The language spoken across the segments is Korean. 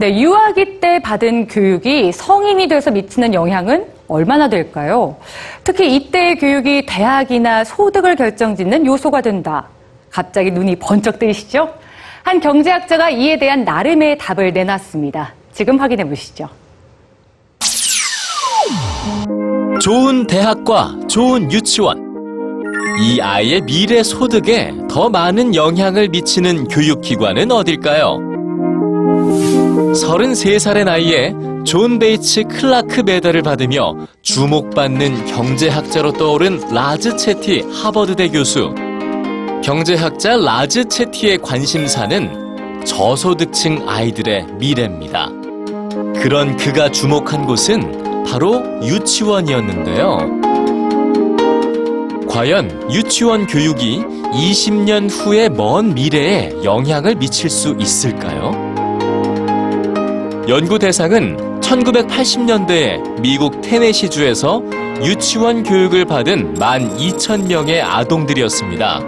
네, 유아기 때 받은 교육이 성인이 돼서 미치는 영향은 얼마나 될까요? 특히 이때의 교육이 대학이나 소득을 결정짓는 요소가 된다. 갑자기 눈이 번쩍 뜨이시죠? 한 경제학자가 이에 대한 나름의 답을 내놨습니다. 지금 확인해 보시죠. 좋은 대학과 좋은 유치원. 이 아이의 미래 소득에 더 많은 영향을 미치는 교육기관은 어딜까요? 33살의 나이에 존 베이츠 클라크 메달을 받으며 주목받는 경제학자로 떠오른 라즈 채티 하버드대 교수. 경제학자 라즈 채티의 관심사는 저소득층 아이들의 미래입니다. 그런 그가 주목한 곳은 바로 유치원이었는데요. 과연 유치원 교육이 20년 후의 먼 미래에 영향을 미칠 수 있을까요? 연구 대상은 1980년대에 미국 테네시주에서 유치원 교육을 받은 12,000명의 아동들이었습니다.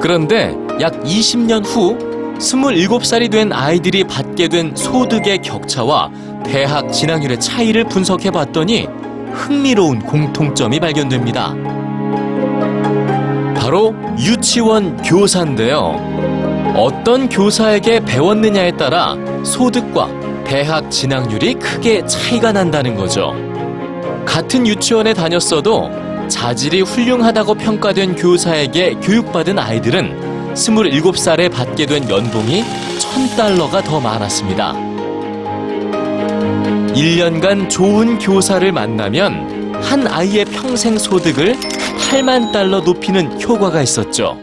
그런데 약 20년 후 27살이 된 아이들이 받게 된 소득의 격차와 대학 진학률의 차이를 분석해 봤더니 흥미로운 공통점이 발견됩니다. 바로 유치원 교사인데요. 어떤 교사에게 배웠느냐에 따라 소득과 대학 진학률이 크게 차이가 난다는 거죠. 같은 유치원에 다녔어도 자질이 훌륭하다고 평가된 교사에게 교육받은 아이들은 27살에 받게 된 연봉이 $1,000가 더 많았습니다. 1년간 좋은 교사를 만나면 한 아이의 평생 소득을 $80,000 높이는 효과가 있었죠.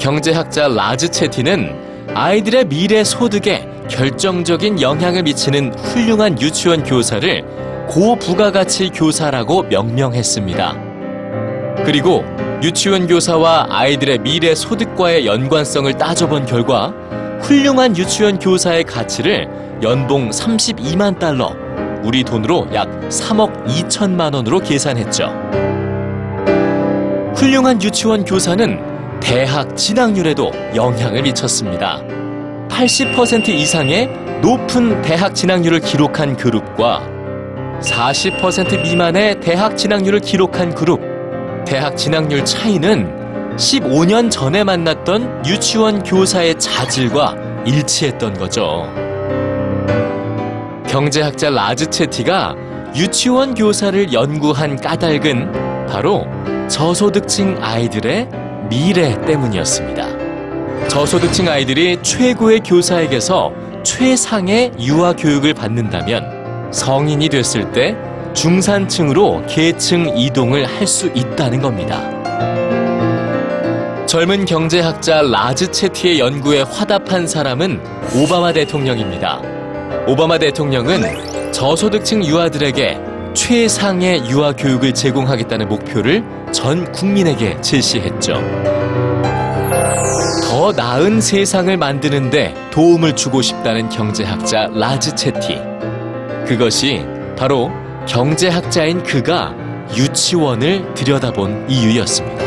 경제학자 라즈 채티는 아이들의 미래 소득에 결정적인 영향을 미치는 훌륭한 유치원 교사를 고부가가치 교사라고 명명했습니다. 그리고 유치원 교사와 아이들의 미래 소득과의 연관성을 따져본 결과 훌륭한 유치원 교사의 가치를 연봉 $320,000, 우리 돈으로 약 $32,000만 원으로 계산했죠. 훌륭한 유치원 교사는 대학 진학률에도 영향을 미쳤습니다. 80% 이상의 높은 대학 진학률을 기록한 그룹과 40% 미만의 대학 진학률을 기록한 그룹, 대학 진학률 차이는 15년 전에 만났던 유치원 교사의 자질과 일치했던 거죠. 경제학자 라즈 채티가 유치원 교사를 연구한 까닭은 바로 저소득층 아이들의 미래 때문이었습니다. 저소득층 아이들이 최고의 교사에게서 최상의 유아 교육을 받는다면 성인이 됐을 때 중산층으로 계층 이동을 할 수 있다는 겁니다. 젊은 경제학자 라즈 채티의 연구에 화답한 사람은 오바마 대통령입니다. 오바마 대통령은 저소득층 유아들에게 최상의 유아 교육을 제공하겠다는 목표를 전 국민에게 제시했죠. 더 나은 세상을 만드는 데 도움을 주고 싶다는 경제학자 라즈 채티. 그것이 바로 경제학자인 그가 유치원을 들여다본 이유였습니다.